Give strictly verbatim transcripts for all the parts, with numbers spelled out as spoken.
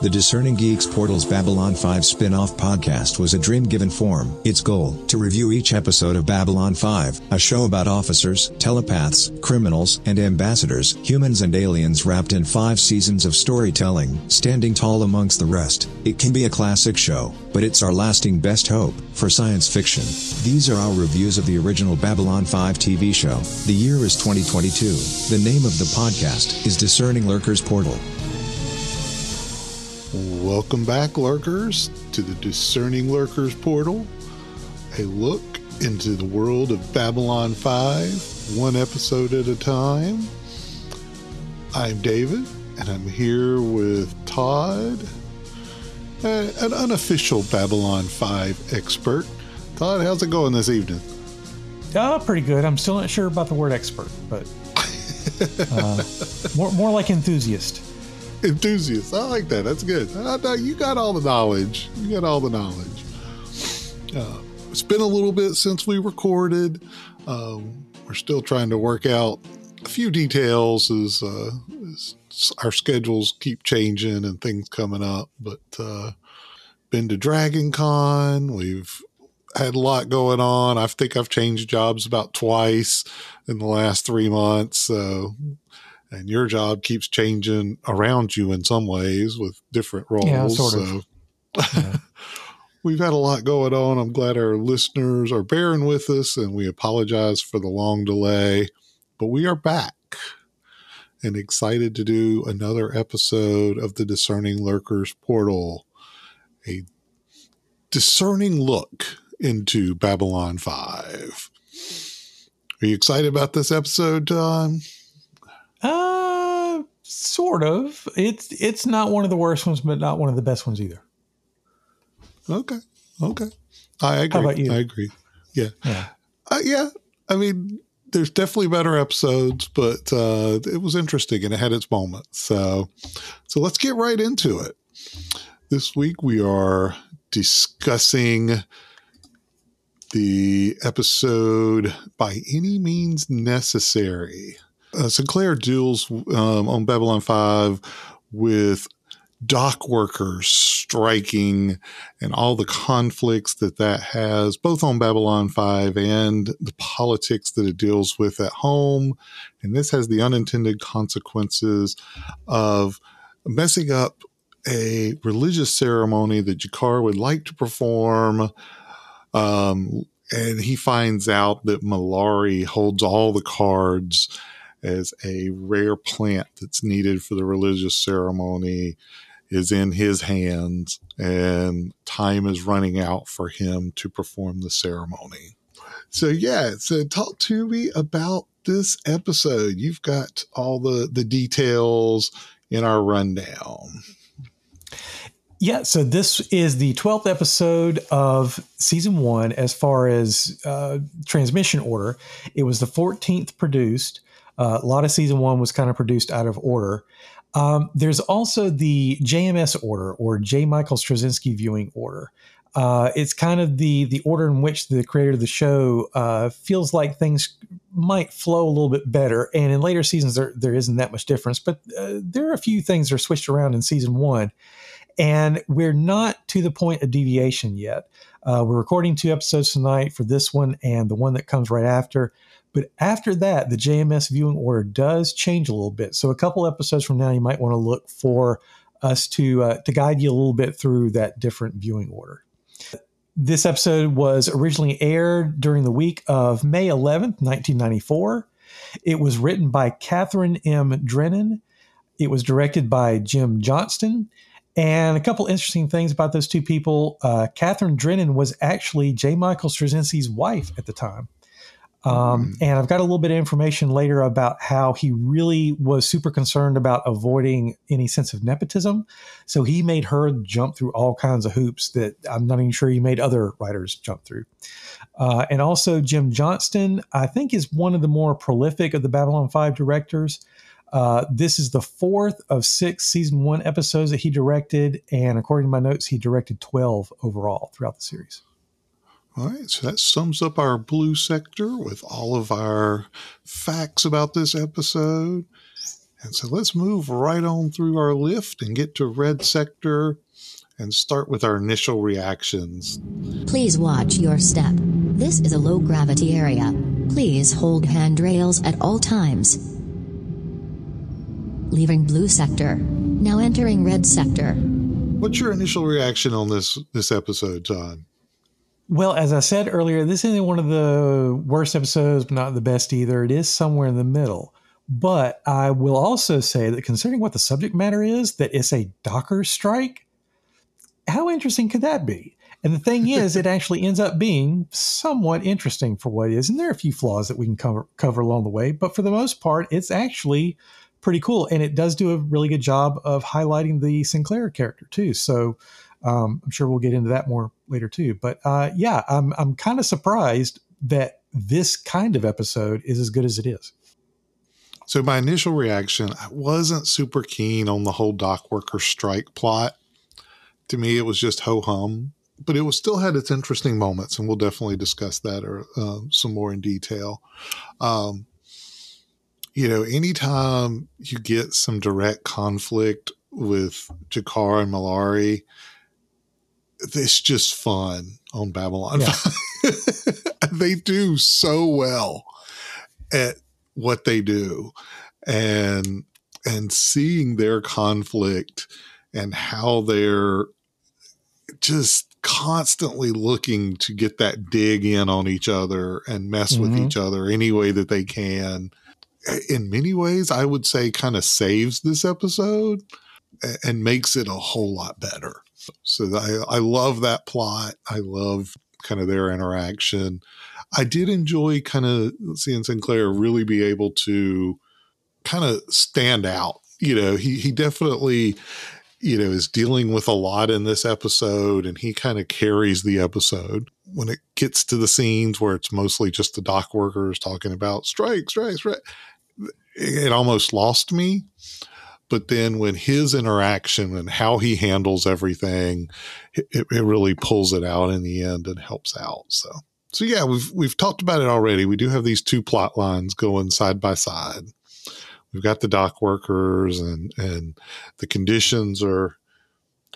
The Discerning Geeks Portal's Babylon five spin-off podcast was a dream given form. Its goal, to review each episode of Babylon five, a show about officers, telepaths, criminals, and ambassadors, humans and aliens wrapped in five seasons of storytelling, standing tall amongst the rest. It can be a classic show, but it's our lasting best hope for science fiction. These are our reviews of the original Babylon five T V show. The year is twenty twenty-two. The name of the podcast is Discerning Lurkers Portal. Welcome back, Lurkers, to the Discerning Lurkers Portal, a look into the world of Babylon five, one episode at a time. I'm David, and I'm here with Todd, an unofficial Babylon five expert. Todd, how's it going this evening? Oh, pretty good. I'm still not sure about the word expert, but uh, more, more like enthusiast. Enthusiast. I like that. That's good. I, I, you got all the knowledge. You got all the knowledge. Uh, it's been a little bit since we recorded. Um, we're still trying to work out a few details as, uh, as our schedules keep changing and things coming up. But uh, been to Dragon Con. We've had a lot going on. I think I've changed jobs about twice in the last three months. So. And your job keeps changing around you in some ways with different roles. Yeah, sort of. So yeah. We've had a lot going on. I'm glad our listeners are bearing with us, and we apologize for the long delay. But we are back and excited to do another episode of the Discerning Lurkers Portal, a discerning look into Babylon five. Are you excited about this episode, Tom? Uh, sort of. It's it's not one of the worst ones, but not one of the best ones either. Okay. Okay. I agree. How about you? I agree. Yeah. Yeah. Uh, yeah. I mean, there's definitely better episodes, but uh, it was interesting and it had its moments. So, so let's get right into it. This week we are discussing the episode By Any Means Necessary. Uh, Sinclair deals um, on Babylon five with dock workers striking and all the conflicts that that has, both on Babylon five and the politics that it deals with at home. And this has the unintended consequences of messing up a religious ceremony that Jakar would like to perform. Um, and he finds out that Malari holds all the cards as a rare plant that's needed for the religious ceremony is in his hands, and time is running out for him to perform the ceremony. So yeah, so talk to me about this episode. You've got all the, the details in our rundown. Yeah, so this is the twelfth episode of season one as far as uh, transmission order. It was the fourteenth produced. Uh, a lot of season one was kind of produced out of order. Um, there's also the J M S order, or J. Michael Straczynski viewing order. Uh, it's kind of the the order in which the creator of the show uh, feels like things might flow a little bit better. And in later seasons, there there isn't that much difference. But uh, there are a few things that are switched around in season one. And we're not to the point of deviation yet. Uh, we're recording two episodes tonight for this one and the one that comes right after. But after that, the J M S viewing order does change a little bit. So a couple episodes from now, you might want to look for us to uh, to guide you a little bit through that different viewing order. This episode was originally aired during the week of May eleventh, nineteen ninety-four. It was written by Catherine M. Drennan. It was directed by Jim Johnston. And a couple interesting things about those two people. Uh, Catherine Drennan was actually J. Michael Straczynski's wife at the time. Um, and I've got a little bit of information later about how he really was super concerned about avoiding any sense of nepotism. So he made her jump through all kinds of hoops that I'm not even sure he made other writers jump through. Uh, and also Jim Johnston, I think, is one of the more prolific of the Babylon five directors. Uh, this is the fourth of six season one episodes that he directed. And according to my notes, he directed twelve overall throughout the series. All right, so that sums up our blue sector with all of our facts about this episode. And so let's move right on through our lift and get to Red Sector and start with our initial reactions. Please watch your step. This is a low-gravity area. Please hold handrails at all times. Leaving Blue Sector. Now entering Red Sector. What's your initial reaction on this this episode, Todd? Well, as I said earlier, this isn't one of the worst episodes, but not the best either. It is somewhere in the middle. But I will also say that considering what the subject matter is, that it's a docker strike, how interesting could that be? And the thing is, it actually ends up being somewhat interesting for what it is. And there are a few flaws that we can cover, cover along the way. But for the most part, it's actually pretty cool. And it does do a really good job of highlighting the Sinclair character, too. So um, I'm sure we'll get into that more later, too. But uh, yeah, I'm, I'm kind of surprised that this kind of episode is as good as it is. So my initial reaction, I wasn't super keen on the whole dock worker strike plot. To me, it was just ho-hum, but it was still had its interesting moments, and we'll definitely discuss that or uh, some more in detail. Um, you know, anytime you get some direct conflict with Jakar and Malari, it's just fun on Babylon yeah. five. They do so well at what they do, and and seeing their conflict and how they're just constantly looking to get that dig in on each other and mess mm-hmm. with each other any way that they can. In many ways, I would say kind of saves this episode and makes it a whole lot better. So I, I love that plot. I love kind of their interaction. I did enjoy kind of seeing Sinclair really be able to kind of stand out. You know, he, he definitely, you know, is dealing with a lot in this episode, and he kind of carries the episode when it gets to the scenes where it's mostly just the dock workers talking about strike, strike, strike. It almost lost me. But then when his interaction and how he handles everything, it, it really pulls it out in the end and helps out. So, so yeah, we've, we've talked about it already. We do have these two plot lines going side by side. We've got the dock workers, and, and the conditions are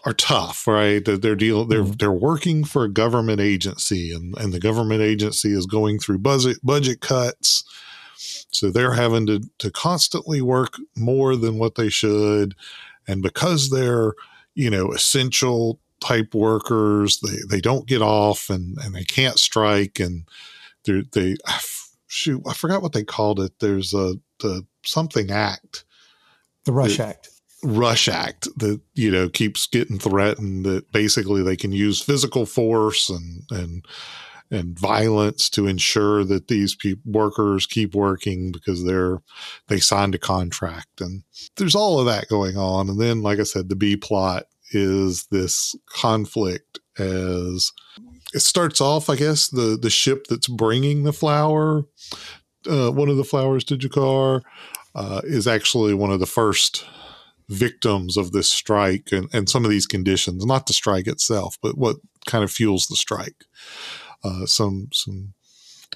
are tough, right? They're they're, deal, they're they're working for a government agency, and, and the government agency is going through budget budget cuts, so they're having to to constantly work more than what they should, and because they're you know essential type workers, they they don't get off, and and they can't strike, and they they shoot I forgot what they called it. There's a the something act. The Rush Act. Rush Act that, you know, keeps getting threatened, that basically they can use physical force and and and violence to ensure that these pe- workers keep working because they're they signed a contract. And there's all of that going on. And then, like I said, the B plot is this conflict as it starts off, I guess, the the ship that's bringing the flower Uh, one of the flowers to Jakar uh, is actually one of the first victims of this strike and, and some of these conditions, not the strike itself, but what kind of fuels the strike. Uh, some, some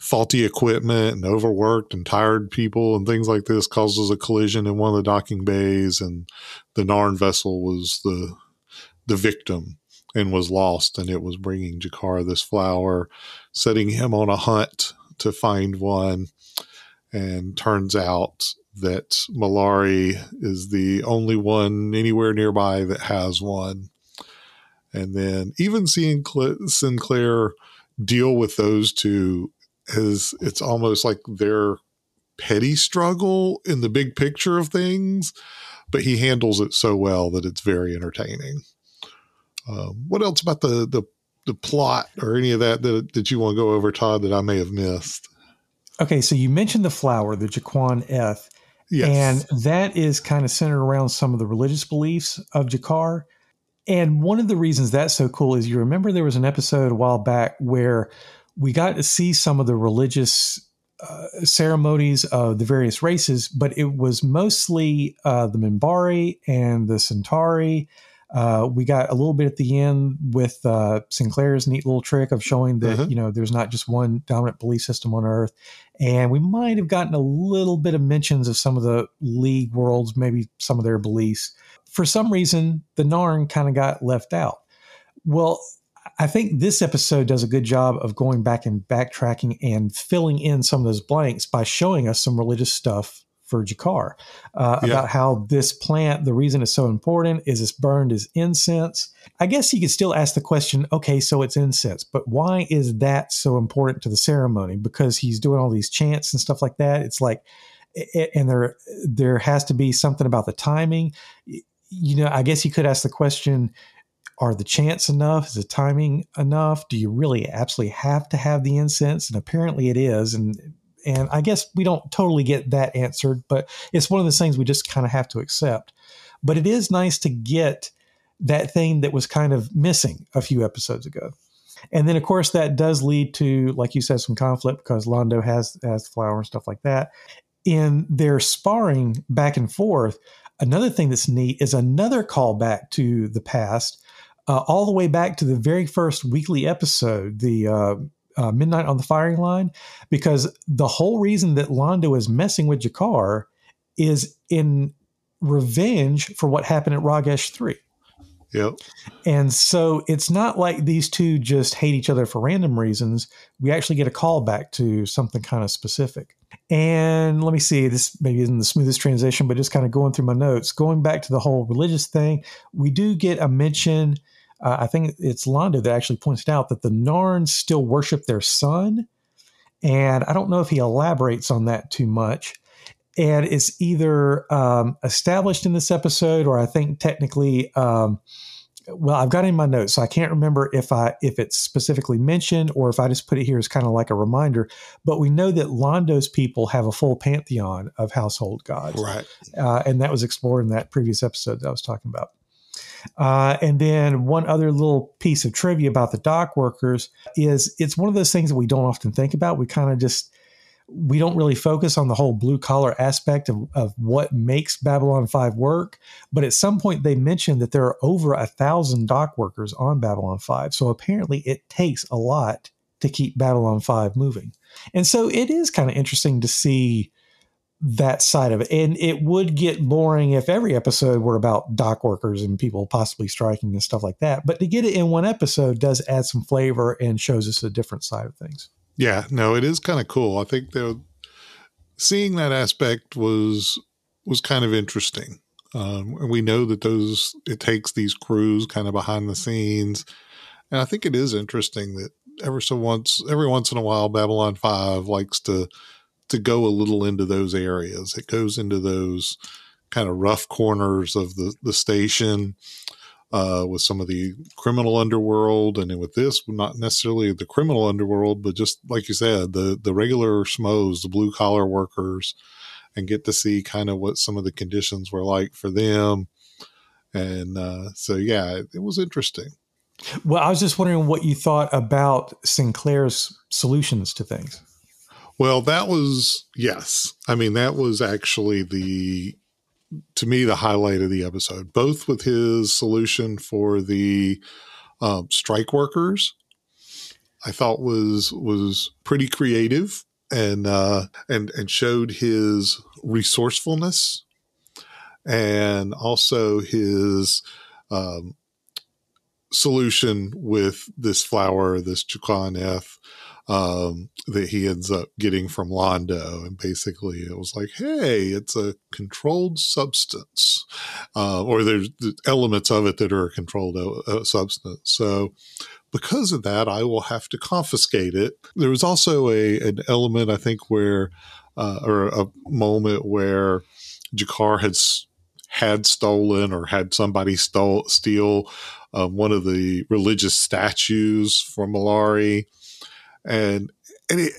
faulty equipment and overworked and tired people and things like this causes a collision in one of the docking bays, and the Narn vessel was the, the victim and was lost, and it was bringing Jakar this flower, setting him on a hunt to find one. And turns out that Malari is the only one anywhere nearby that has one. And then even seeing Sinclair deal with those two is it's almost like their petty struggle in the big picture of things, but he handles it so well that it's very entertaining. Um, what else about the, the, the plot or any of that, that that you want to go over, Todd, that I may have missed? Okay, so you mentioned the flower, the G'Quan Eth, yes. And that is kind of centered around some of the religious beliefs of Jakar. And one of the reasons that's so cool is you remember there was an episode a while back where we got to see some of the religious uh, ceremonies of the various races, but it was mostly uh, the Minbari and the Centauri, Uh, we got a little bit at the end with uh, Sinclair's neat little trick of showing that, mm-hmm. you know, there's not just one dominant belief system on Earth. And we might have gotten a little bit of mentions of some of the League worlds, maybe some of their beliefs. For some reason, the Narn kind of got left out. Well, I think this episode does a good job of going back and backtracking and filling in some of those blanks by showing us some religious stuff for Jakar, uh, yeah. about how this plant, the reason it's so important is it's burned as incense. I guess you could still ask the question, okay, so it's incense, but why is that so important to the ceremony? Because he's doing all these chants and stuff like that. It's like, and there, there has to be something about the timing. You know, I guess you could ask the question, are the chants enough? Is the timing enough? Do you really absolutely have to have the incense? And apparently it is. And And I guess we don't totally get that answered, but it's one of those things we just kind of have to accept. But it is nice to get that thing that was kind of missing a few episodes ago. And then, of course, that does lead to, like you said, some conflict because Londo has, has flour and stuff like that. In their sparring back and forth, another thing that's neat is another callback to the past, uh, all the way back to the very first weekly episode, the uh Uh, Midnight on the Firing Line, because the whole reason that Londo is messing with Jakar is in revenge for what happened at Ragesh three. Yep. And so it's not like these two just hate each other for random reasons. We actually get a call back to something kind of specific. And let me see, this maybe isn't the smoothest transition, but just kind of going through my notes, going back to the whole religious thing, we do get a mention. Uh, I think it's Londo that actually pointed out that the Narn still worship their sun. And I don't know if he elaborates on that too much. And it's either um, established in this episode, or I think technically, um, well, I've got it in my notes, so I can't remember if I if it's specifically mentioned or if I just put it here as kind of like a reminder. But we know that Londo's people have a full pantheon of household gods. Right. Uh, and that was explored in that previous episode that I was talking about. Uh, and then one other little piece of trivia about the dock workers is it's one of those things that we don't often think about. We kind of just, we don't really focus on the whole blue collar aspect of, of what makes Babylon five work. But at some point they mentioned that there are over a thousand dock workers on Babylon five. So apparently it takes a lot to keep Babylon five moving. And so it is kind of interesting to see that side of it. And it would get boring if every episode were about dock workers and people possibly striking and stuff like that. But to get it in one episode does add some flavor and shows us a different side of things. Yeah, no, it is kind of cool. I think seeing that aspect was was kind of interesting. Um, and we know that those it takes these crews kind of behind the scenes. And I think it is interesting that ever so once, every once in a while, Babylon five likes to to go a little into those areas. It goes into those kind of rough corners of the, the station uh, with some of the criminal underworld. And then with this, not necessarily the criminal underworld, but just like you said, the, the regular schmoes, the blue collar workers, and get to see kind of what some of the conditions were like for them. And uh, so, yeah, it, it was interesting. Well, I was just wondering what you thought about Sinclair's solutions to things. Well, that was, yes. I mean, that was actually the, to me, the highlight of the episode, both with his solution for the um, strike workers, I thought was, was pretty creative and, uh, and, and showed his resourcefulness and also his um, solution with this flower, this G'Quan Eth, Um, that he ends up getting from Londo. And basically it was like, hey, it's a controlled substance, uh, or there's elements of it that are a controlled uh, substance. So because of that, I will have to confiscate it. There was also a, an element, I think, where, uh, or a moment where Jakar had, had stolen or had somebody stole, steal um, one of the religious statues from Malari. And, and it,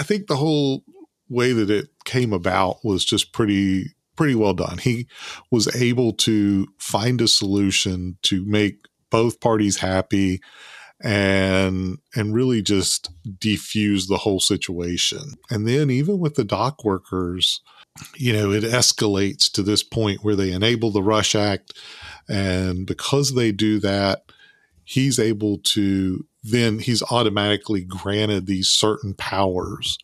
I think the whole way that it came about was just pretty, pretty well done. He was able to find a solution to make both parties happy and, and really just defuse the whole situation. And then even with the dock workers, you know, it escalates to this point where they enable the Rush Act And because they do that, he's able to then he's automatically granted these certain powers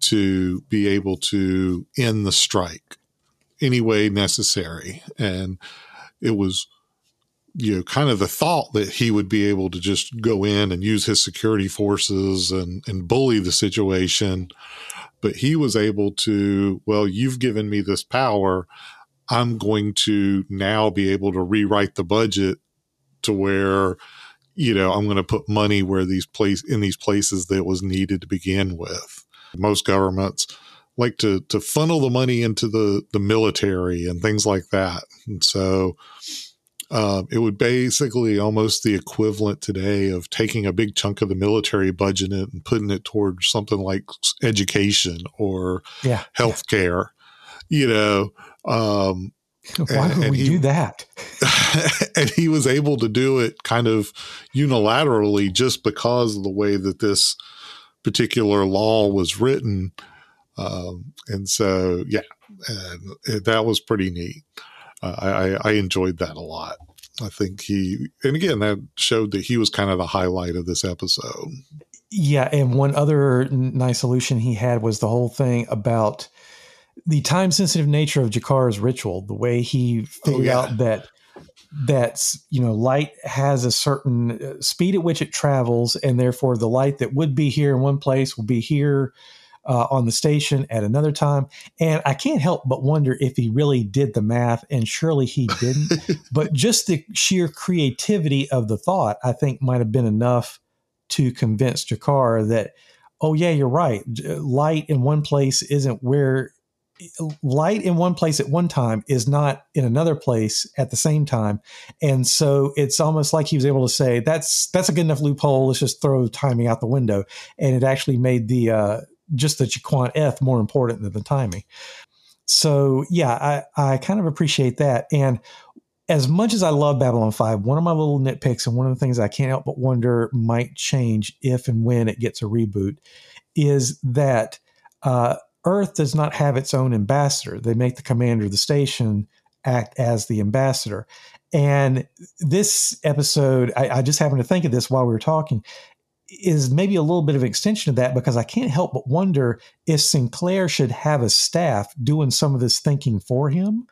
to be able to end the strike any way necessary. And it was, you know, kind of the thought that he would be able to just go in and use his security forces and, and bully the situation. But he was able to, well, you've given me this power. I'm going to now be able to rewrite the budget to where, you know, I'm going to put money where these place in these places that was needed to begin with. Most governments like to to funnel the money into the, the military and things like that. And so uh, it would basically almost the equivalent today of taking a big chunk of the military budget and putting it towards something like education or yeah. healthcare, you know. Um, Why would we he, do that? And he was able to do it kind of unilaterally just because of the way that this particular law was written. Um, and so, yeah, and that was pretty neat. Uh, I, I enjoyed that a lot. I think he, and again, that showed that he was kind of the highlight of this episode. Yeah. And one other nice solution he had was the whole thing about the time-sensitive nature of Jakkar's ritual, the way he figured oh, yeah. out that that's, you know, light has a certain speed at which it travels, and therefore the light that would be here in one place will be here uh, on the station at another time. And I can't help but wonder if he really did the math, and surely he didn't. But just the sheer creativity of the thought, I think, might have been enough to convince G'Quan that, oh, yeah, you're right. Light in one place isn't where... Light in one place at one time is not in another place at the same time. And so it's almost like he was able to say, that's that's a good enough loophole. Let's just throw timing out the window. And it actually made the uh, just the G'Quan Eth more important than the timing. So, yeah, I, I kind of appreciate that. And as much as I love Babylon five, one of my little nitpicks and one of the things I can't help but wonder might change if and when it gets a reboot is that uh, – Earth does not have its own ambassador. They make the commander of the station act as the ambassador. And this episode, I, I just happened to think of this while we were talking, is maybe a little bit of an extension of that, because I can't help but wonder if Sinclair should have a staff doing some of this thinking for him,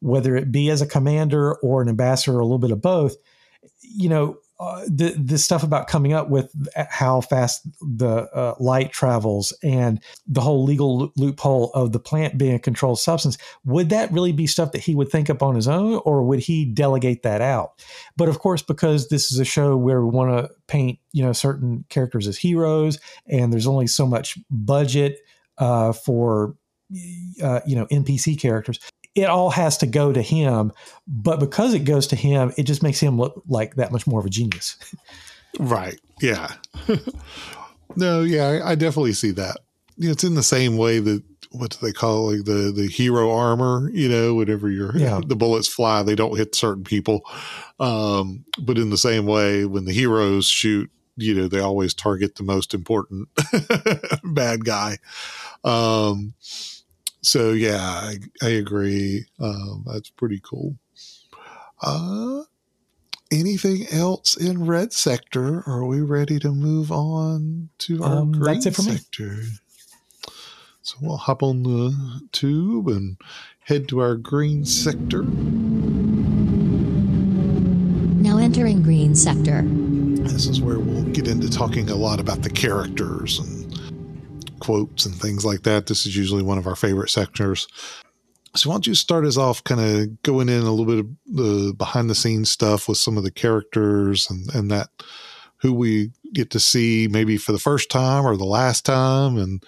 whether it be as a commander or an ambassador or a little bit of both. You know, Uh, the, the stuff about coming up with how fast the uh, light travels and the whole legal lo- loophole of the plant being a controlled substance, would that really be stuff that he would think up on his own, or would he delegate that out? But of course, because this is a show where we want to paint, you know, certain characters as heroes, and there's only so much budget uh, for, uh, you know, N P C characters, it all has to go to him. But because it goes to him, it just makes him look like that much more of a genius. Right. Yeah. No, yeah, I, I definitely see that. It's in the same way that, what do they call it? Like the, the hero armor, you know, whenever you're, yeah. the bullets fly, they don't hit certain people. Um, but in the same way, when the heroes shoot, you know, they always target the most important bad guy. Um, So, yeah, I, I agree. Um, that's pretty cool. Uh, anything else in Red Sector? Are we ready to move on to our um, Green Sector? Me. So we'll hop on the tube and head to our Green Sector. Now entering Green Sector. This is where we'll get into talking a lot about the characters and quotes and things like that. This is usually one of our favorite sectors. So why don't you start us off kind of going in a little bit of the behind the scenes stuff with some of the characters and, and that who we get to see maybe for the first time or the last time and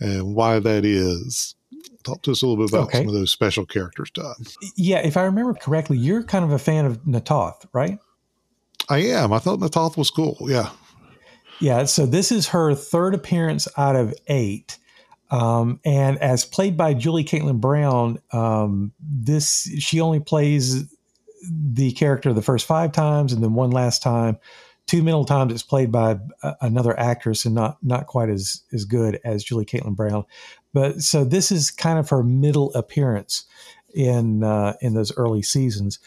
and why that is. Talk to us a little bit about okay. some of those special characters, Todd. Yeah, if I remember correctly, you're kind of a fan of Na'Toth, right? I am. I thought Na'Toth was cool. Yeah. Yeah, so this is her third appearance out of eight. Um, and as played by Julie Caitlin Brown, um, this she only plays the character the first five times and then one last time. Two middle times it's played by uh, another actress and not not quite as, as good as Julie Caitlin Brown. But so this is kind of her middle appearance in uh, in those early seasons.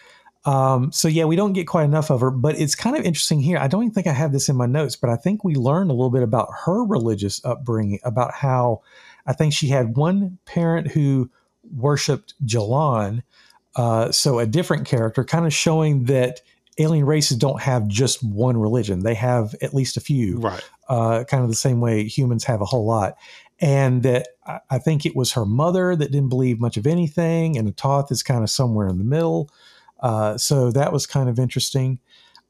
Um, so yeah, we don't get quite enough of her, but it's kind of interesting here. I don't even think I have this in my notes, but I think we learned a little bit about her religious upbringing, about how I think she had one parent who worshipped Jalan, uh, so a different character, kind of showing that alien races don't have just one religion. They have at least a few, right? Uh, kind of the same way humans have a whole lot. And that I, I think it was her mother that didn't believe much of anything, and Na'Toth is kind of somewhere in the middle. Uh, so that was kind of interesting.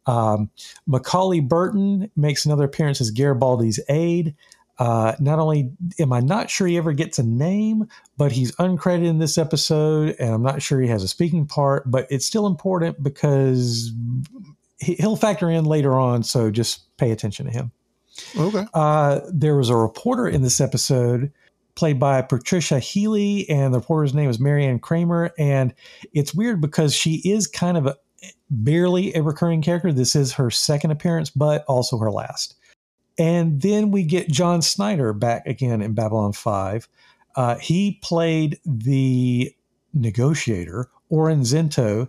Um, Macaulay Burton makes another appearance as Garibaldi's aide. Uh, not only am I not sure he ever gets a name, but he's uncredited in this episode, and I'm not sure he has a speaking part, but it's still important because he, he'll factor in later on. So just pay attention to him. Okay. Uh, there was a reporter in this episode played by Patricia Healy, and the reporter's name is Marianne Kramer. And it's weird because she is kind of a, barely a recurring character. This is her second appearance, but also her last. And then we get John Snyder back again in Babylon five. Uh, he played the negotiator, Orin Zento.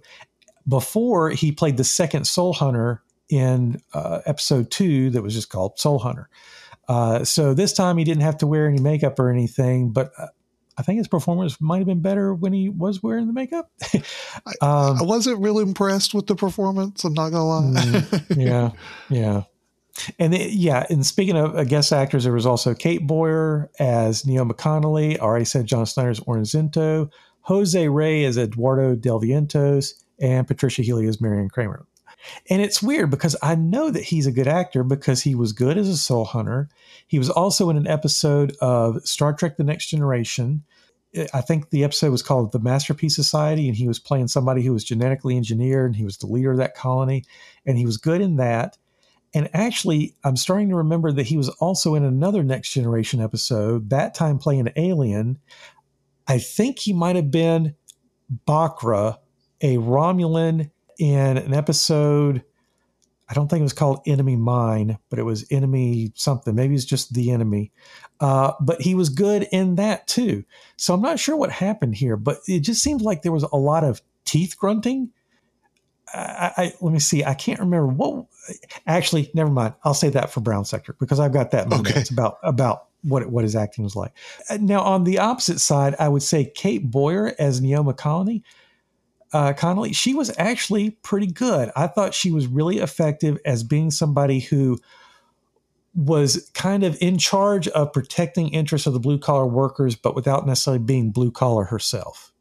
Before, he played the second Soul Hunter in uh, episode two that was just called Soul Hunter. Uh, so this time he didn't have to wear any makeup or anything, but uh, I think his performance might have been better when he was wearing the makeup. um, I, I wasn't really impressed with the performance. I'm not going to lie. yeah. Yeah. And it, yeah. And speaking of uh, guest actors, there was also Kate Boyer as Neil McConnolly. I already said John Snyder's Orin Zento. Jose Ray as Eduardo Delvientos, and Patricia Healy as Marianne Kramer. And it's weird because I know that he's a good actor because he was good as a Soul Hunter. He was also in an episode of Star Trek The Next Generation. I think the episode was called The Masterpiece Society, and he was playing somebody who was genetically engineered, and he was the leader of that colony, and he was good in that. And actually, I'm starting to remember that he was also in another Next Generation episode, that time playing an alien. I think he might have been Bakra, a Romulan, in an episode. I don't think it was called Enemy Mine, but it was Enemy something. Maybe it's just The Enemy. Uh, but he was good in that too. So I'm not sure what happened here, but it just seemed like there was a lot of teeth grunting. I, I let me see. I can't remember what. Actually, never mind. I'll save that for Brown Sector because I've got that in my notes. Okay. about about what what his acting was like. Now, on the opposite side, I would say Kate Boyer as Neoma Colony. Uh, Connolly, she was actually pretty good. I thought she was really effective as being somebody who was kind of in charge of protecting interests of the blue collar workers, but without necessarily being blue collar herself.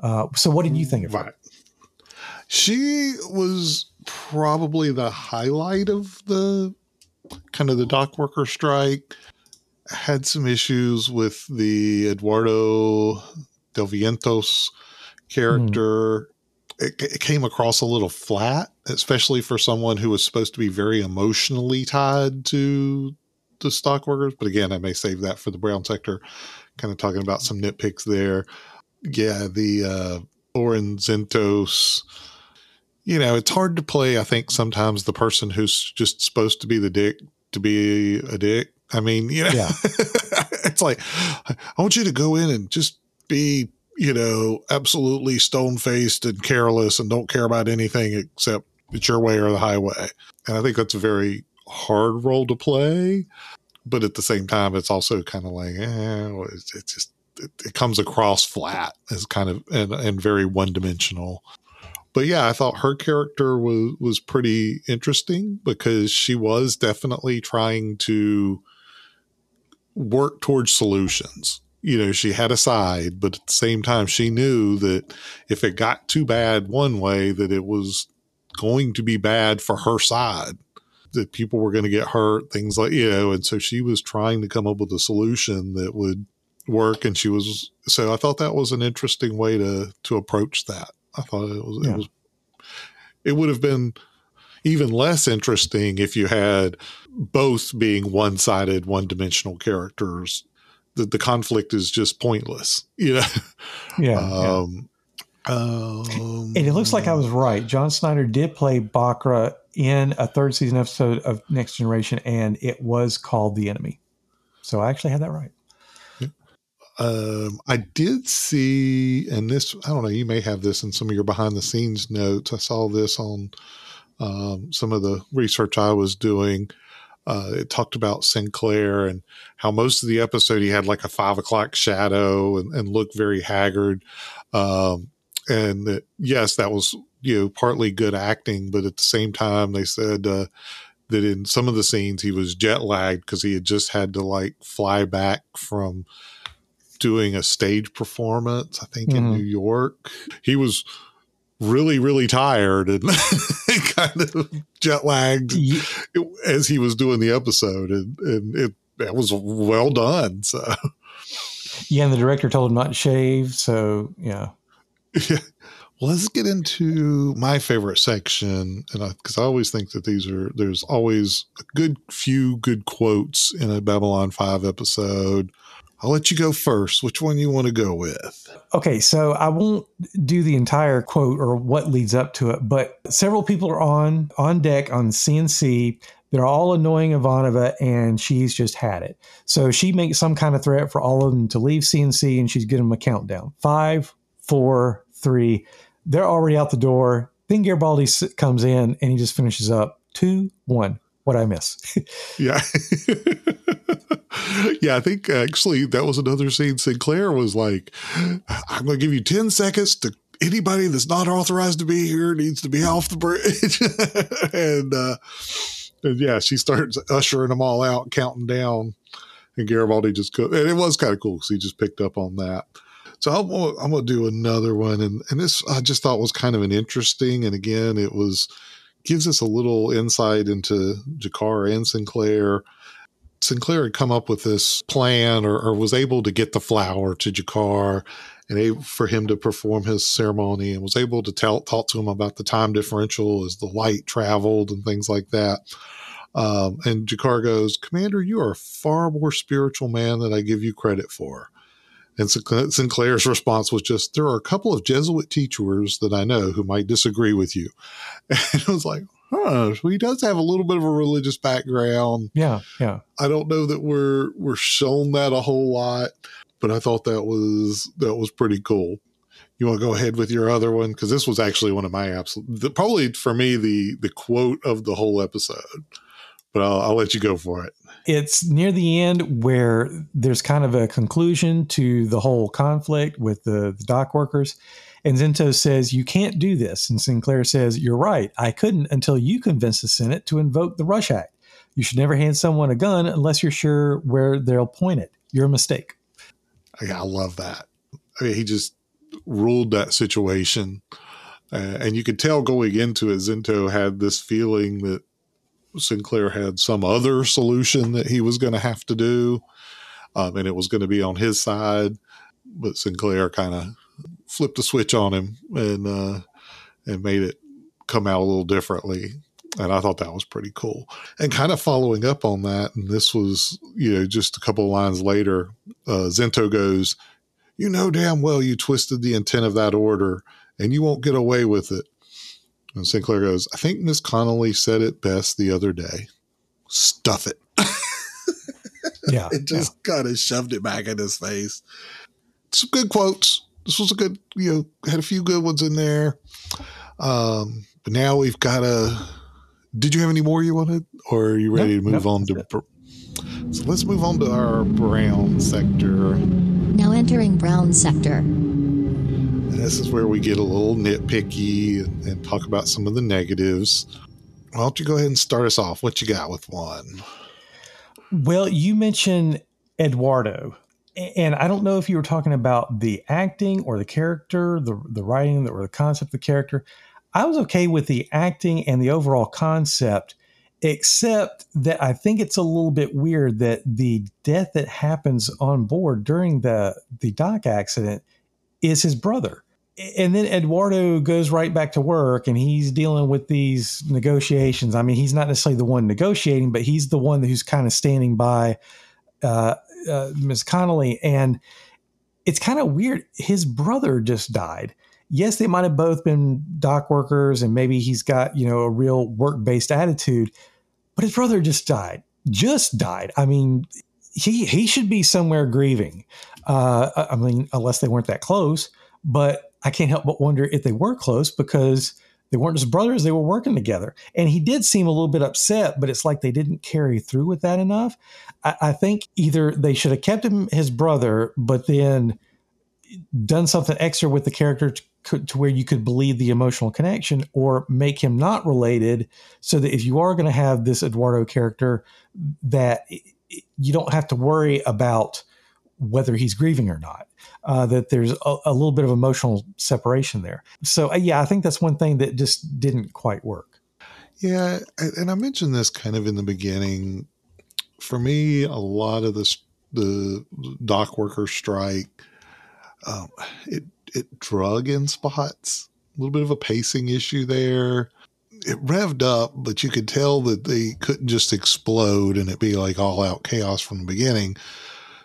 Uh, so what did you think of right. her? She was probably the highlight of the kind of the dock worker strike. Had some issues with the Eduardo Delvientos character. Hmm. It, it came across a little flat, especially for someone who was supposed to be very emotionally tied to the stock workers. But again, I may save that for the Brown Sector, kind of talking about some nitpicks there. Yeah, the uh, Orin Zentos, you know, it's hard to play, I think, sometimes the person who's just supposed to be the dick to be a dick. I mean, you know, yeah. It's like, I want you to go in and just be, you know, absolutely stone-faced and careless and don't care about anything except it's your way or the highway. And I think that's a very hard role to play. But at the same time, it's also kind of like, eh, it just, it, it comes across flat as kind of, and, and very one-dimensional. But yeah, I thought her character was, was pretty interesting because she was definitely trying to work towards solutions. You know, she had a side, but at the same time, she knew that if it got too bad one way, that it was going to be bad for her side, that people were going to get hurt, things like, you know, and so she was trying to come up with a solution that would work. And she was, so I thought that was an interesting way to, to approach that. I thought it was, yeah. it was, it would have been even less interesting if you had both being one-sided, one-dimensional characters. The, the conflict is just pointless, you know? Yeah. Um, yeah. Um, and it looks like I was right. John Snyder did play Bakra in a third season episode of Next Generation, and it was called The Enemy. So I actually had that right. Yeah. Um, I did see, and this, I don't know, you may have this in some of your behind the scenes notes. I saw this on um, some of the research I was doing. Uh, it talked about Sinclair and how most of the episode he had like a five o'clock shadow and, and looked very haggard. Um, and that, yes, that was, you know, partly good acting, but at the same time they said, uh, that in some of the scenes he was jet lagged because he had just had to like fly back from doing a stage performance, I think, mm-hmm. in New York. He was really, really tired and kind of jet lagged yeah. as he was doing the episode. And, and it that was well done. So yeah. And the director told him not to shave. So yeah. yeah. Let's get into my favorite section, and because I, I always think that these are there's always a good few good quotes in a Babylon five episode. I'll let you go first. Which one you want to go with? Okay, so I won't do the entire quote or what leads up to it, but several people are on on deck on C N C. They're all annoying Ivanova, and she's just had it. So she makes some kind of threat for all of them to leave C N C, and she's giving them a countdown: five, four, three. They're already out the door. Then Garibaldi comes in and he just finishes up two, one. What'd I miss? yeah. yeah. I think actually that was another scene. Sinclair was like, I'm going to give you ten seconds to anybody that's not authorized to be here needs to be off the bridge. and, uh, and yeah, she starts ushering them all out, counting down, and Garibaldi just goes. And it was kind of cool because he just picked up on that. So I'm, I'm going to do another one. And, and this I just thought was kind of an interesting. And again, it was gives us a little insight into Jakar and Sinclair. Sinclair had come up with this plan or, or was able to get the flower to Jakar and able, for him to perform his ceremony and was able to tell, talk to him about the time differential as the light traveled and things like that. Um, and Jakar goes, Commander, you are a far more spiritual man than I give you credit for. And Sinclair's response was just, there are a couple of Jesuit teachers that I know who might disagree with you. And I was like, huh, so he does have a little bit of a religious background. Yeah, yeah. I don't know that we're we're shown that a whole lot, but I thought that was that was pretty cool. You want to go ahead with your other one? Because this was actually one of my absolute, the, probably for me, the the quote of the whole episode. But I'll, I'll let you go for it. It's near the end where there's kind of a conclusion to the whole conflict with the, the dock workers. And Zento says, you can't do this. And Sinclair says, you're right. I couldn't until you convinced the Senate to invoke the Rush Act. You should never hand someone a gun unless you're sure where they'll point it. You're a mistake. I love that. I mean, he just ruled that situation. Uh, and you could tell going into it, Zento had this feeling that Sinclair had some other solution that he was going to have to do, um, and it was going to be on his side. But Sinclair kind of flipped a switch on him and uh, and made it come out a little differently. And I thought that was pretty cool. And kind of following up on that, and this was, you know, just a couple of lines later, uh, Zento goes, you know damn well you twisted the intent of that order, and you won't get away with it. And Sinclair goes, I think Miss Connolly said it best the other day. Stuff it. yeah. It just yeah. kind of shoved it back in his face. Some good quotes. This was a good, you know, had a few good ones in there. Um, but now we've got a, did you have any more you wanted? Or are you ready nope, to move nope, on to, br- so let's move on to our Brown sector. Now entering Brown sector. This is where we get a little nitpicky and, and talk about some of the negatives. Why don't you go ahead and start us off? What you got with one? Well, you mentioned Eduardo, and I don't know if you were talking about the acting or the character, the, the writing or the concept of the character. I was okay with the acting and the overall concept, except that I think it's a little bit weird that the death that happens on board during the, the dock accident is his brother. And then Eduardo goes right back to work and he's dealing with these negotiations. I mean, he's not necessarily the one negotiating, but he's the one who's kind of standing by uh, uh, Miz Connolly. And it's kind of weird. His brother just died. Yes, they might have both been dock workers and maybe he's got, you know, a real work-based attitude, but his brother just died, just died. I mean, he, he should be somewhere grieving. Uh, I mean, unless they weren't that close, but I can't help but wonder if they were close, because they weren't just brothers, they were working together. And he did seem a little bit upset, but it's like they didn't carry through with that enough. I, I think either they should have kept him his brother, but then done something extra with the character to, to where you could believe the emotional connection, or make him not related, so that if you are going to have this Eduardo character, that you don't have to worry about whether he's grieving or not, uh, that there's a, a little bit of emotional separation there. So uh, yeah, I think that's one thing that just didn't quite work. Yeah. And I mentioned this kind of in the beginning. For me, a lot of this, the dock worker strike, um, it, it drug in spots, a little bit of a pacing issue there. It revved up, but you could tell that they couldn't just explode and it be like all out chaos from the beginning.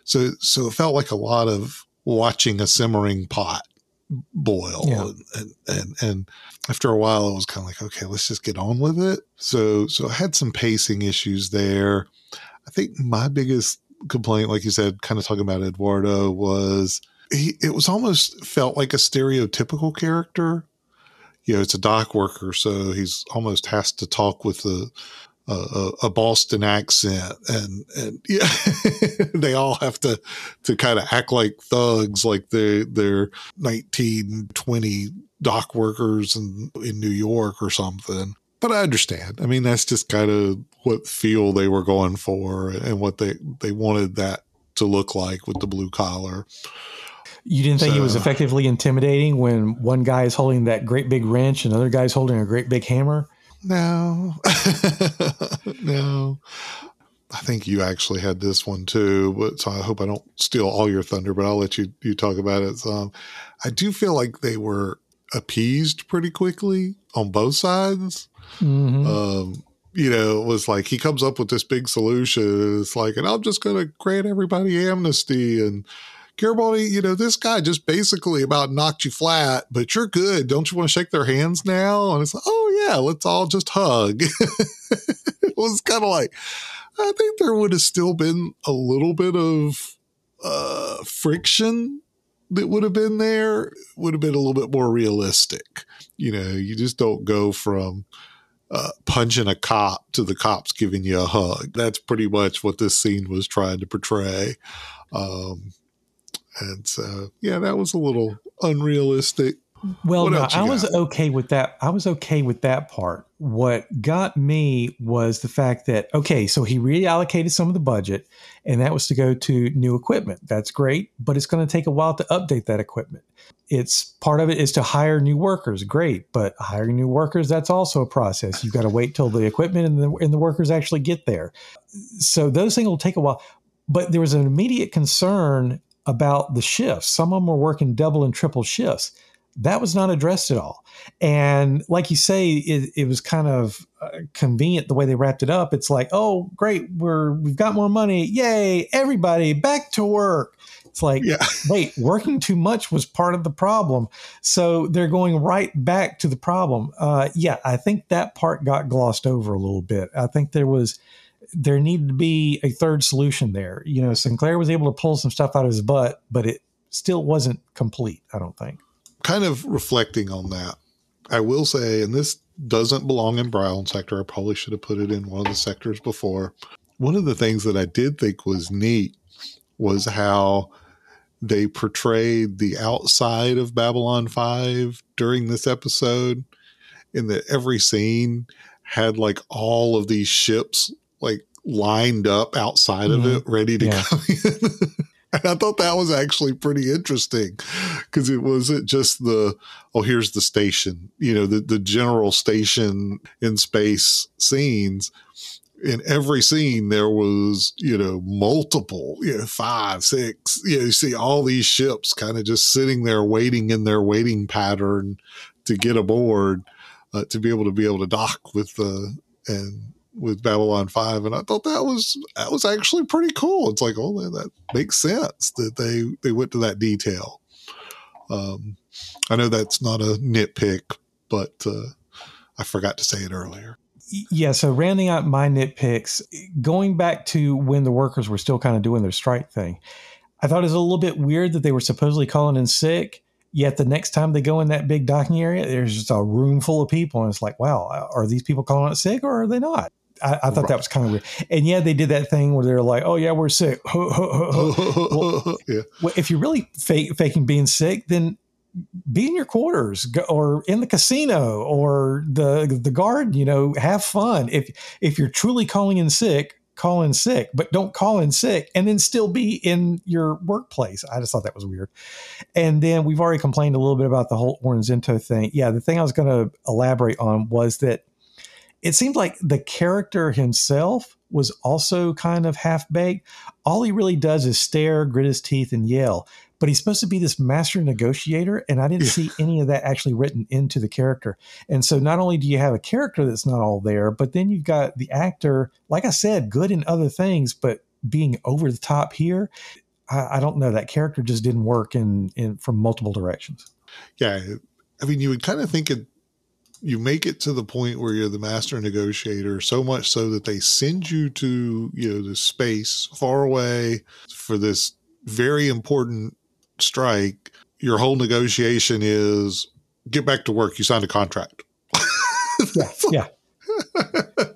So, so it felt like a lot of watching a simmering pot boil. Yeah. and, and, and after a while it was kind of like, okay, let's just get on with it. So, so I had some pacing issues there. I think my biggest complaint, like you said, kind of talking about Eduardo, was he, it was almost felt like a stereotypical character. You know, it's a dock worker, so he's almost has to talk with the, Uh, a, a Boston accent, and, and yeah, they all have to, to kind of act like thugs, like they're, they're nineteen, twenty dock workers in, in New York or something. But I understand. I mean, that's just kind of what feel they were going for and what they, they wanted that to look like with the blue collar. You didn't think so, it was effectively intimidating when one guy is holding that great big wrench and another guy's holding a great big hammer? No, no. I think you actually had this one too, but so I hope I don't steal all your thunder, but I'll let you, you talk about it. Um, I do feel like they were appeased pretty quickly on both sides. Mm-hmm. Um, you know, it was like, he comes up with this big solution. It's like, and I'm just going to grant everybody amnesty, and Garibaldi, you know, this guy just basically about knocked you flat, but you're good. Don't you want to shake their hands now? And it's like, oh yeah, let's all just hug. It was kind of like, I think there would have still been a little bit of uh, friction that would have been there. It would have been a little bit more realistic. You know, you just don't go from uh, punching a cop to the cops giving you a hug. That's pretty much what this scene was trying to portray. Um, And so, yeah, that was a little unrealistic. Well, no, I was okay with that. I was okay with that part. What got me was the fact that, okay, so he reallocated some of the budget, and that was to go to new equipment. That's great, but it's going to take a while to update that equipment. It's part of it is to hire new workers. Great. But hiring new workers, that's also a process. You've got to wait till the equipment and the, and the workers actually get there. So those things will take a while. But there was an immediate concern about the shifts. Some of them were working double and triple shifts. That was not addressed at all. And like you say, it, it was kind of uh, convenient the way they wrapped it up. It's like, oh, great, we're, we've got more money. Yay, everybody back to work. It's like, yeah. Wait, working too much was part of the problem. So they're going right back to the problem. Uh, yeah, I think that part got glossed over a little bit. I think there was... there needed to be a third solution there. You know, Sinclair was able to pull some stuff out of his butt, but it still wasn't complete, I don't think. Kind of reflecting on that, I will say, and this doesn't belong in Brown sector. I probably should have put it in one of the sectors before. One of the things that I did think was neat was how they portrayed the outside of Babylon five during this episode, in that every scene had like all of these ships like lined up outside mm-hmm. of it, ready to yeah. come in. And I thought that was actually pretty interesting, because it wasn't just the, oh, here's the station, you know, the, the general station in space scenes. In every scene, there was, you know, multiple, you know, five, six, you know, you see all these ships kind of just sitting there waiting in their waiting pattern to get aboard, uh, to be able to be able to dock with the, and, with Babylon five. And I thought that was, that was actually pretty cool. It's like, oh, that, that makes sense that they, they went to that detail. Um, I know that's not a nitpick, but uh, I forgot to say it earlier. Yeah. So rounding out my nitpicks, going back to when the workers were still kind of doing their strike thing, I thought it was a little bit weird that they were supposedly calling in sick, yet the next time they go in that big docking area, there's just a room full of people. And it's like, wow, are these people calling out sick or are they not? I, I thought right. that was kind of weird. And yeah, they did that thing where they're like, oh yeah, we're sick. well, yeah. well, if you're really fake, faking being sick, then be in your quarters go, or in the casino or the the garden, you know, have fun. If if you're truly calling in sick, call in sick, but don't call in sick and then still be in your workplace. I just thought that was weird. And then we've already complained a little bit about the whole Orin Zento thing. Yeah, the thing I was going to elaborate on was that it seemed like the character himself was also kind of half-baked. All he really does is stare, grit his teeth, and yell. But he's supposed to be this master negotiator, and I didn't yeah. see any of that actually written into the character. And so not only do you have a character that's not all there, but then you've got the actor, like I said, good in other things, but being over the top here, I, I don't know. That character just didn't work in, in from multiple directions. Yeah. I mean, you would kind of think it, you make it to the point where you're the master negotiator so much so that they send you to, you know, this space far away for this very important strike. Your whole negotiation is get back to work. You signed a contract. yeah. yeah.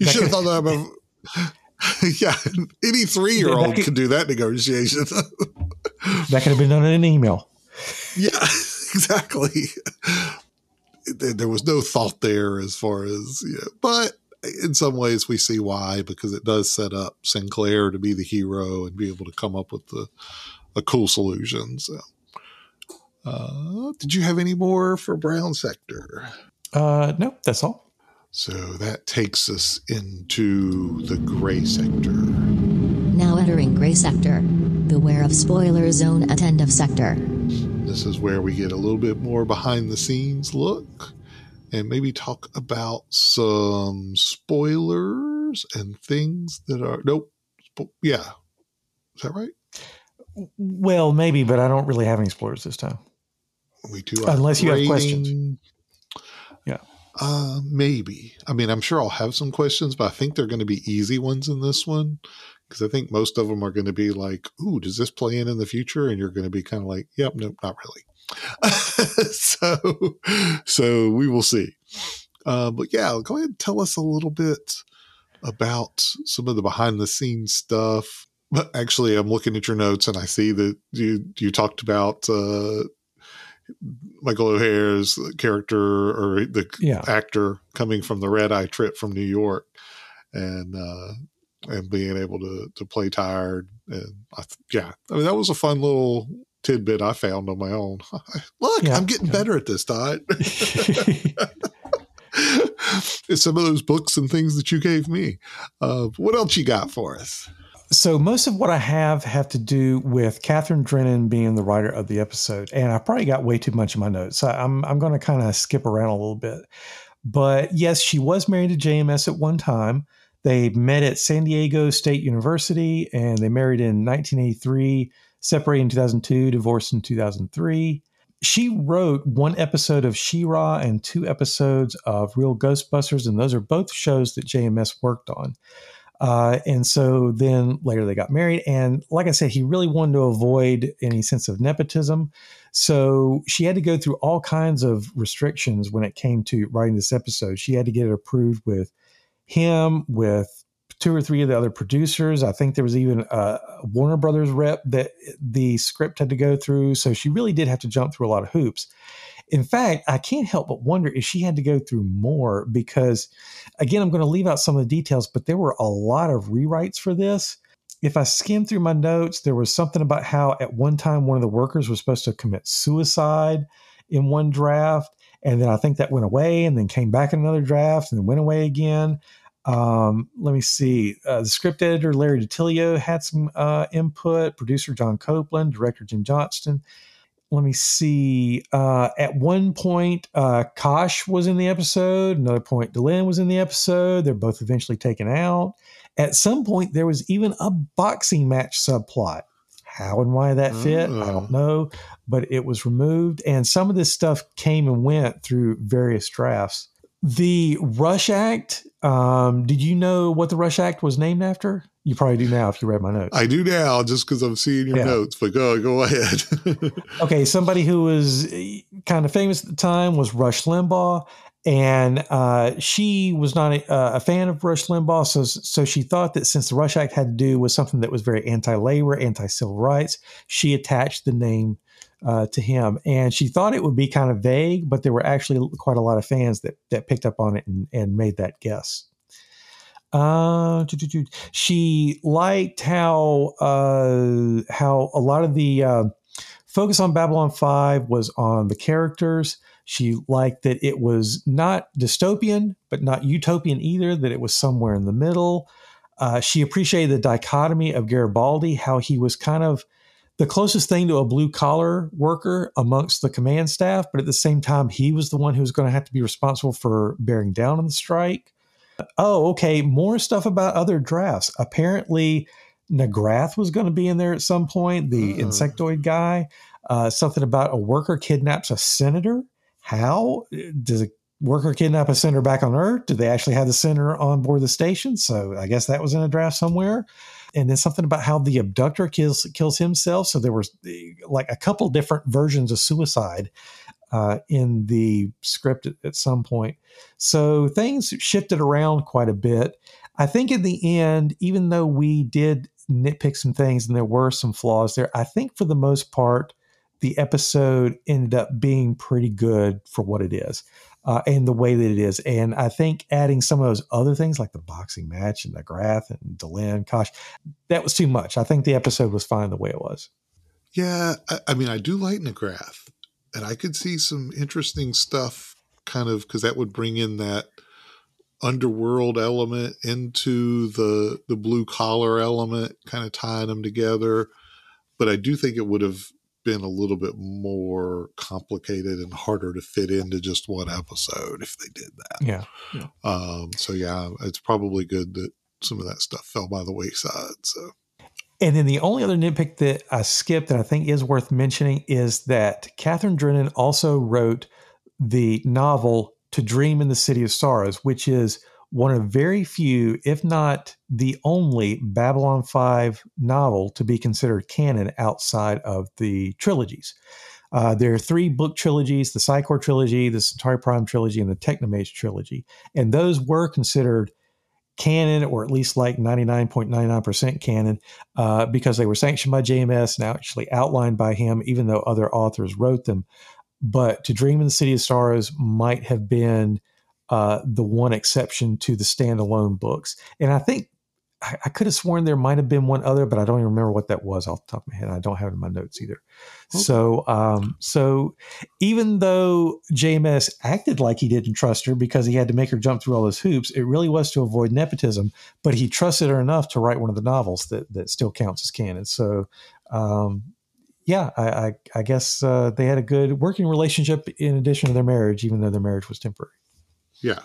you should have thought that about Yeah. Any three-year-old could, can do that negotiation. That could have been done in an email. Yeah, exactly. There was no thought there as far as, you know, but in some ways we see why, because it does set up Sinclair to be the hero and be able to come up with the, a cool solution. So, uh, did you have any more for Brown Sector? Uh, no, that's all. So that takes us into the Gray Sector. Now entering Gray Sector. Beware of spoiler zone at end of sector. This is where we get a little bit more behind the scenes look and maybe talk about some spoilers and things that are, nope. Yeah. Is that right? Well, maybe, but I don't really have any spoilers this time. We do. Unless you have questions. Yeah. Uh, maybe. I mean, I'm sure I'll have some questions, but I think they're going to be easy ones in this one. Because I think most of them are going to be like, ooh, does this play in in the future? And you're going to be kind of like, yep, nope, not really. so so we will see. Uh, but yeah, go ahead and tell us a little bit about some of the behind-the-scenes stuff. But actually, I'm looking at your notes, and I see that you, you talked about uh, Michael O'Hare's character or the yeah. actor coming from the red-eye trip from New York. And uh and being able to to play tired. And I th- yeah, I mean, that was a fun little tidbit I found on my own. Look, yeah, I'm getting yeah. better at this, Todd. It's some of those books and things that you gave me. Uh, what else you got for us? So most of what I have have to do with Catherine Drennan being the writer of the episode. And I probably got way too much in my notes. So I'm, I'm going to kind of skip around a little bit. But yes, she was married to J M S at one time. They met at San Diego State University, and they married in nineteen eighty-three, separated in two thousand two, divorced in two thousand three. She wrote one episode of She-Ra and two episodes of Real Ghostbusters, and those are both shows that J M S worked on. Uh, and so then later they got married. And like I said, he really wanted to avoid any sense of nepotism. So she had to go through all kinds of restrictions when it came to writing this episode. She had to get it approved with him, with two or three of the other producers. I think there was even a Warner Brothers rep that the script had to go through. So she really did have to jump through a lot of hoops. In fact, I can't help but wonder if she had to go through more because, again, I'm going to leave out some of the details, but there were a lot of rewrites for this. If I skim through my notes, there was something about how at one time one of the workers was supposed to commit suicide in one draft. And then I think that went away and then came back in another draft and then went away again. Um, let me see. Uh, the script editor, Larry DiTillio, had some uh, input. Producer, John Copeland. Director, Jim Johnston. Let me see. Uh, at one point, uh, Kosh was in the episode. Another point, Delenn was in the episode. They're both eventually taken out. At some point, there was even a boxing match subplot. How and why that fit, uh, I don't know, but it was removed. And some of this stuff came and went through various drafts. The Rush Act, um, did you know what the Rush Act was named after? You probably do now if you read my notes. I do now just because I'm seeing your yeah. notes, but go, go ahead. Okay, somebody who was kind of famous at the time was Rush Limbaugh, and uh, she was not a, a fan of Rush Limbaugh, so, so she thought that since the Rush Act had to do with something that was very anti-labor, anti-civil rights, she attached the name uh, to him. And she thought it would be kind of vague, but there were actually quite a lot of fans that, that picked up on it and, and made that guess. Uh, she liked how uh, how a lot of the uh, focus on Babylon five was on the characters. She liked that it was not dystopian, but not utopian either, that it was somewhere in the middle. Uh, she appreciated the dichotomy of Garibaldi, how he was kind of the closest thing to a blue-collar worker amongst the command staff, but at the same time, he was the one who was going to have to be responsible for bearing down on the strike. Oh, okay. More stuff about other drafts. Apparently, Nagrath was going to be in there at some point, the mm. insectoid guy. Uh, something about a worker kidnaps a senator. How? Does a worker kidnap a senator back on Earth? Do they actually have the senator on board the station? So I guess that was in a draft somewhere. And then something about how the abductor kills, kills himself. So there were like a couple different versions of suicide Uh, in the script at, at some point. So things shifted around quite a bit. I think in the end, even though we did nitpick some things and there were some flaws there, I think for the most part, the episode ended up being pretty good for what it is uh, and the way that it is. And I think adding some of those other things like the boxing match and the Grath and Delenn, gosh, that was too much. I think the episode was fine the way it was. Yeah, I, I mean, I do like Nagrath. And I could see some interesting stuff kind of because that would bring in that underworld element into the the blue collar element, kind of tying them together. But I do think it would have been a little bit more complicated and harder to fit into just one episode if they did that. Yeah. yeah. Um, so, yeah, it's probably good that some of that stuff fell by the wayside. So. And then the only other nitpick that I skipped that I think is worth mentioning is that Catherine Drennan also wrote the novel To Dream in the City of Sorrows, which is one of very few, if not the only Babylon five novel to be considered canon outside of the trilogies. Uh, there are three book trilogies, the Psi Corps trilogy, the Centauri Prime trilogy, and the Technomage trilogy. And those were considered canon, or at least like ninety-nine point nine nine percent canon, uh, because they were sanctioned by J M S and actually outlined by him, even though other authors wrote them. But To Dream in the City of Sorrows might have been uh, the one exception to the standalone books. And I think I, I could have sworn there might have been one other, but I don't even remember what that was off the top of my head. I don't have it in my notes either. Okay. So, um, so even though J M S acted like he didn't trust her because he had to make her jump through all those hoops, it really was to avoid nepotism. But he trusted her enough to write one of the novels that that still counts as canon. So, um, yeah, I, I, I guess uh, they had a good working relationship in addition to their marriage, even though their marriage was temporary. Yeah.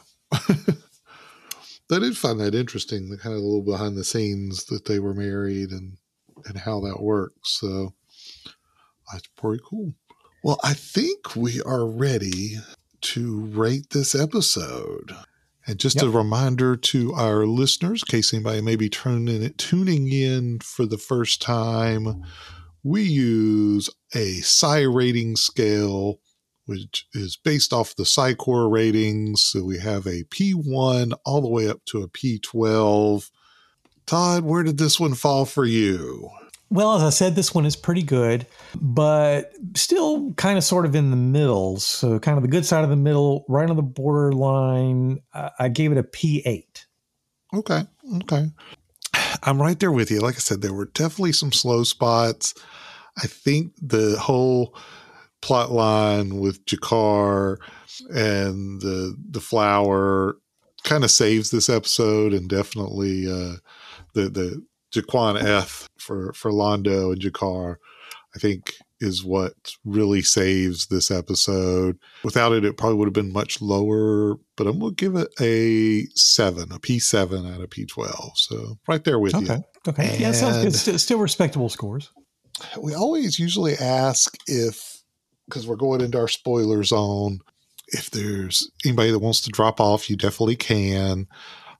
I did find that interesting, the kind of little behind the scenes that they were married and, and how that works. So that's pretty cool. Well, I think we are ready to rate this episode. And just yep. a reminder to our listeners, in case anybody may be tuning in, tuning in for the first time, we use a Psi rating scale, which is based off the Psi Corps ratings. So we have a P one all the way up to a P twelve. Todd, where did this one fall for you? Well, as I said, this one is pretty good, but still kind of sort of in the middle. So kind of the good side of the middle, right on the borderline. I gave it a P eight. Okay. Okay. I'm right there with you. Like I said, there were definitely some slow spots. I think the whole plot line with Jakar and the the flower kind of saves this episode, and definitely uh, the the G'Quan Eth for for Londo and Jakar, I think, is what really saves this episode. Without it, it probably would have been much lower. But I'm gonna give it a seven, a P seven out of P twelve. So right there with okay. you. Okay. Okay. Yeah, it sounds good. Still, still respectable scores. We always usually ask if. Because we're going into our spoiler zone. If there's anybody that wants to drop off, you definitely can.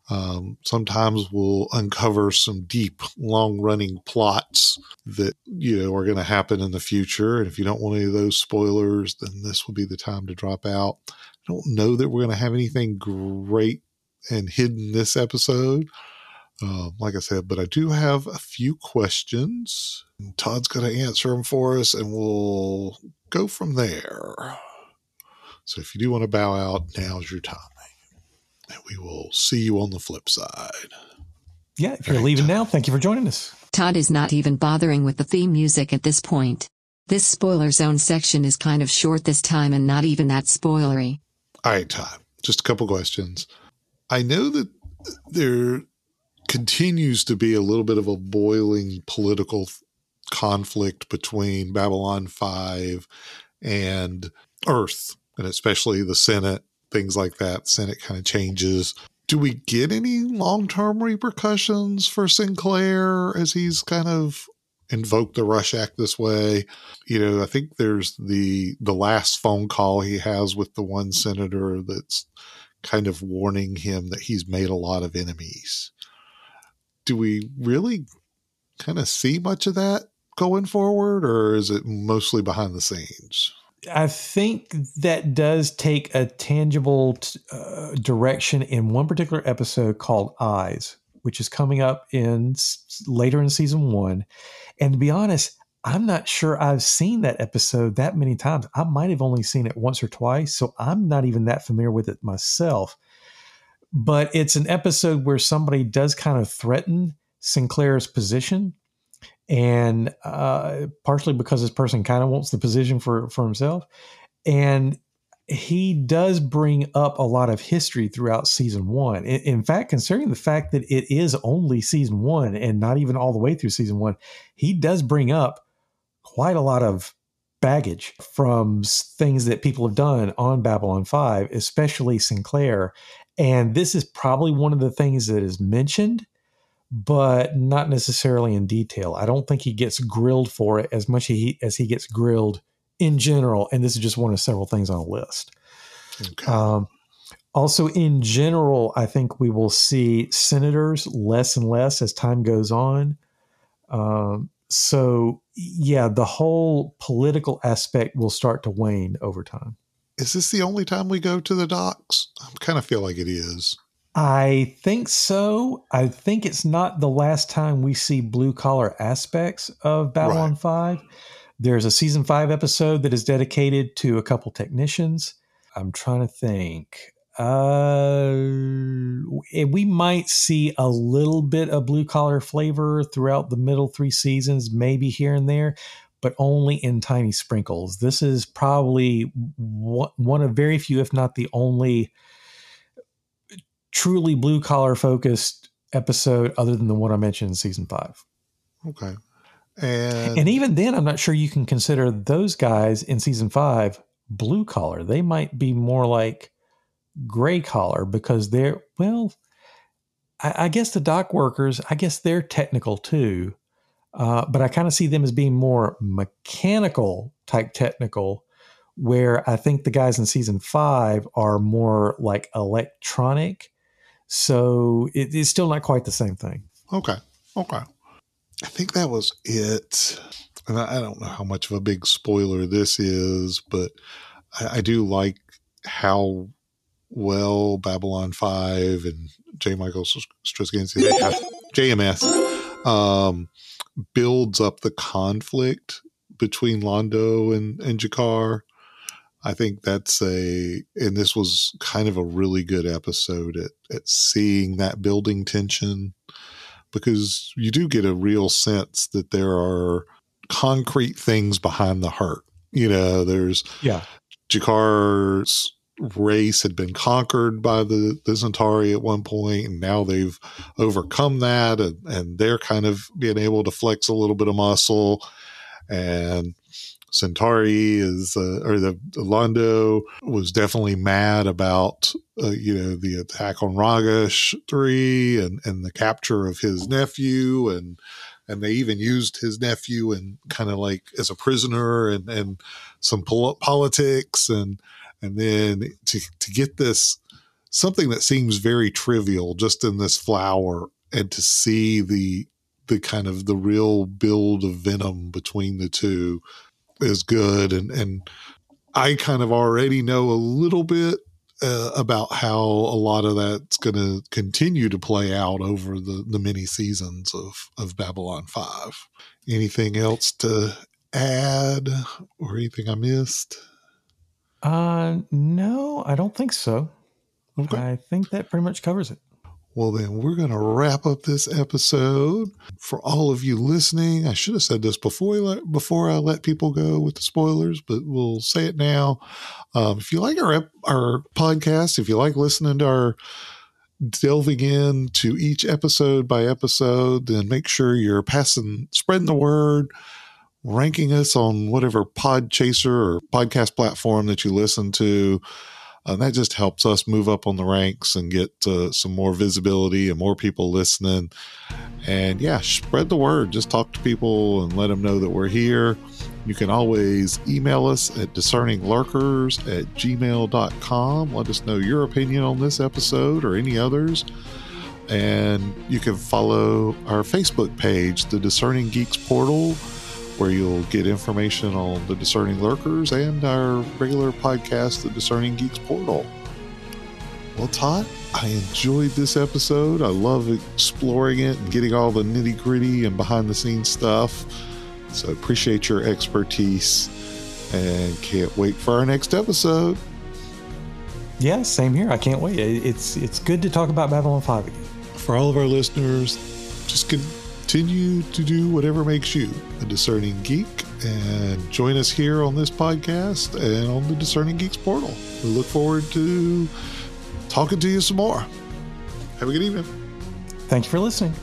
Um, sometimes we'll uncover some deep, long-running plots that, you know, are going to happen in the future. And if you don't want any of those spoilers, then this will be the time to drop out. I don't know that we're going to have anything great and hidden this episode, uh, like I said, but I do have a few questions. Todd's going to answer them for us, and we'll go from there. So if you do want to bow out, now's your time. And we will see you on the flip side. Yeah, if you're right. Leaving now, thank you for joining us. Todd is not even bothering with the theme music at this point. This spoiler zone section is kind of short this time and not even that spoilery. All right, Todd, just a couple questions. I know that there continues to be a little bit of a boiling political conflict between Babylon five and Earth, and especially the Senate, things like that. Senate kind of changes. Do we get any long-term repercussions for Sinclair as he's kind of invoked the Rush Act this way? You know, I think there's the the last phone call he has with the one senator that's kind of warning him that he's made a lot of enemies. Do we really kind of see much of that going forward, or is it mostly behind the scenes? I think that does take a tangible uh, direction in one particular episode called Eyes, which is coming up in later in season one. And to be honest, I'm not sure I've seen that episode that many times. I might have only seen it once or twice, so I'm not even that familiar with it myself. But it's an episode where somebody does kind of threaten Sinclair's position, and uh, partially because this person kind of wants the position for, for himself. And he does bring up a lot of history throughout season one. In, in fact, considering the fact that it is only season one and not even all the way through season one, he does bring up quite a lot of baggage from things that people have done on Babylon five, especially Sinclair. And this is probably one of the things that is mentioned, but not necessarily in detail. I don't think he gets grilled for it as much he, as he gets grilled in general. And this is just one of several things on a list. Okay. Um, also, in general, I think we will see senators less and less as time goes on. Um, so, yeah, the whole political aspect will start to wane over time. Is this the only time we go to the docks? I kind of feel like it is. I think so. I think it's not the last time we see blue-collar aspects of Babylon right. five. There's a season five episode that is dedicated to a couple technicians. I'm trying to think. Uh, we might see a little bit of blue-collar flavor throughout the middle three seasons, maybe here and there, but only in tiny sprinkles. This is probably one of very few, if not the only, truly blue collar focused episode other than the one I mentioned in season five. Okay. And, and even then, I'm not sure you can consider those guys in season five blue collar. They might be more like gray collar because they're, well, I, I guess the dock workers, I guess they're technical too. Uh, but I kind of see them as being more mechanical type technical, where I think the guys in season five are more like electronic. So it, it's still not quite the same thing. Okay. Okay. I think that was it. And I, I don't know how much of a big spoiler this is, but I, I do like how well Babylon five and J. Michael Straczynski, J M S, um, builds up the conflict between Londo and, and Jakar. I think that's a, and this was kind of a really good episode at, at seeing that building tension, because you do get a real sense that there are concrete things behind the hurt. You know, there's yeah. Jakar's race had been conquered by the, the Centauri at one point, and now they've overcome that, and, and they're kind of being able to flex a little bit of muscle. And Centauri is, uh, or the, the Londo was definitely mad about, uh, you know, the attack on Ragesh three and, and the capture of his nephew. And, and they even used his nephew and kind of like as a prisoner and, and some pol- politics. And, and then to, to get this something that seems very trivial just in this flower, and to see the the kind of the real build of venom between the two is good. And, and I kind of already know a little bit uh, about how a lot of that's going to continue to play out over the, the many seasons of, of Babylon five. Anything else to add or anything I missed? Uh, no, I don't think so. Okay. I think that pretty much covers it. Well, then we're going to wrap up this episode. For all of you listening, I should have said this before, before I let people go with the spoilers, but we'll say it now. Um, if you like our, our podcast, if you like listening to our delving into each episode by episode, then make sure you're passing, spreading the word, ranking us on whatever pod chaser or podcast platform that you listen to. And that just helps us move up on the ranks and get uh, some more visibility and more people listening. And yeah, spread the word. Just talk to people and let them know that we're here. You can always email us at discerning lurkers at gmail dot com. Let us know your opinion on this episode or any others. And you can follow our Facebook page, The Discerning Geeks Portal, where you'll get information on The Discerning Lurkers and our regular podcast, The Discerning Geeks Portal. Well, Todd, I enjoyed this episode. I love exploring it and getting all the nitty-gritty and behind-the-scenes stuff. So appreciate your expertise and can't wait for our next episode. Yeah, same here. I can't wait. It's, it's good to talk about Babylon five again. For all of our listeners, just good. Continue to do whatever makes you a discerning geek, and join us here on this podcast and on the Discerning Geeks Portal. We look forward to talking to you some more. Have a good evening. Thanks for listening.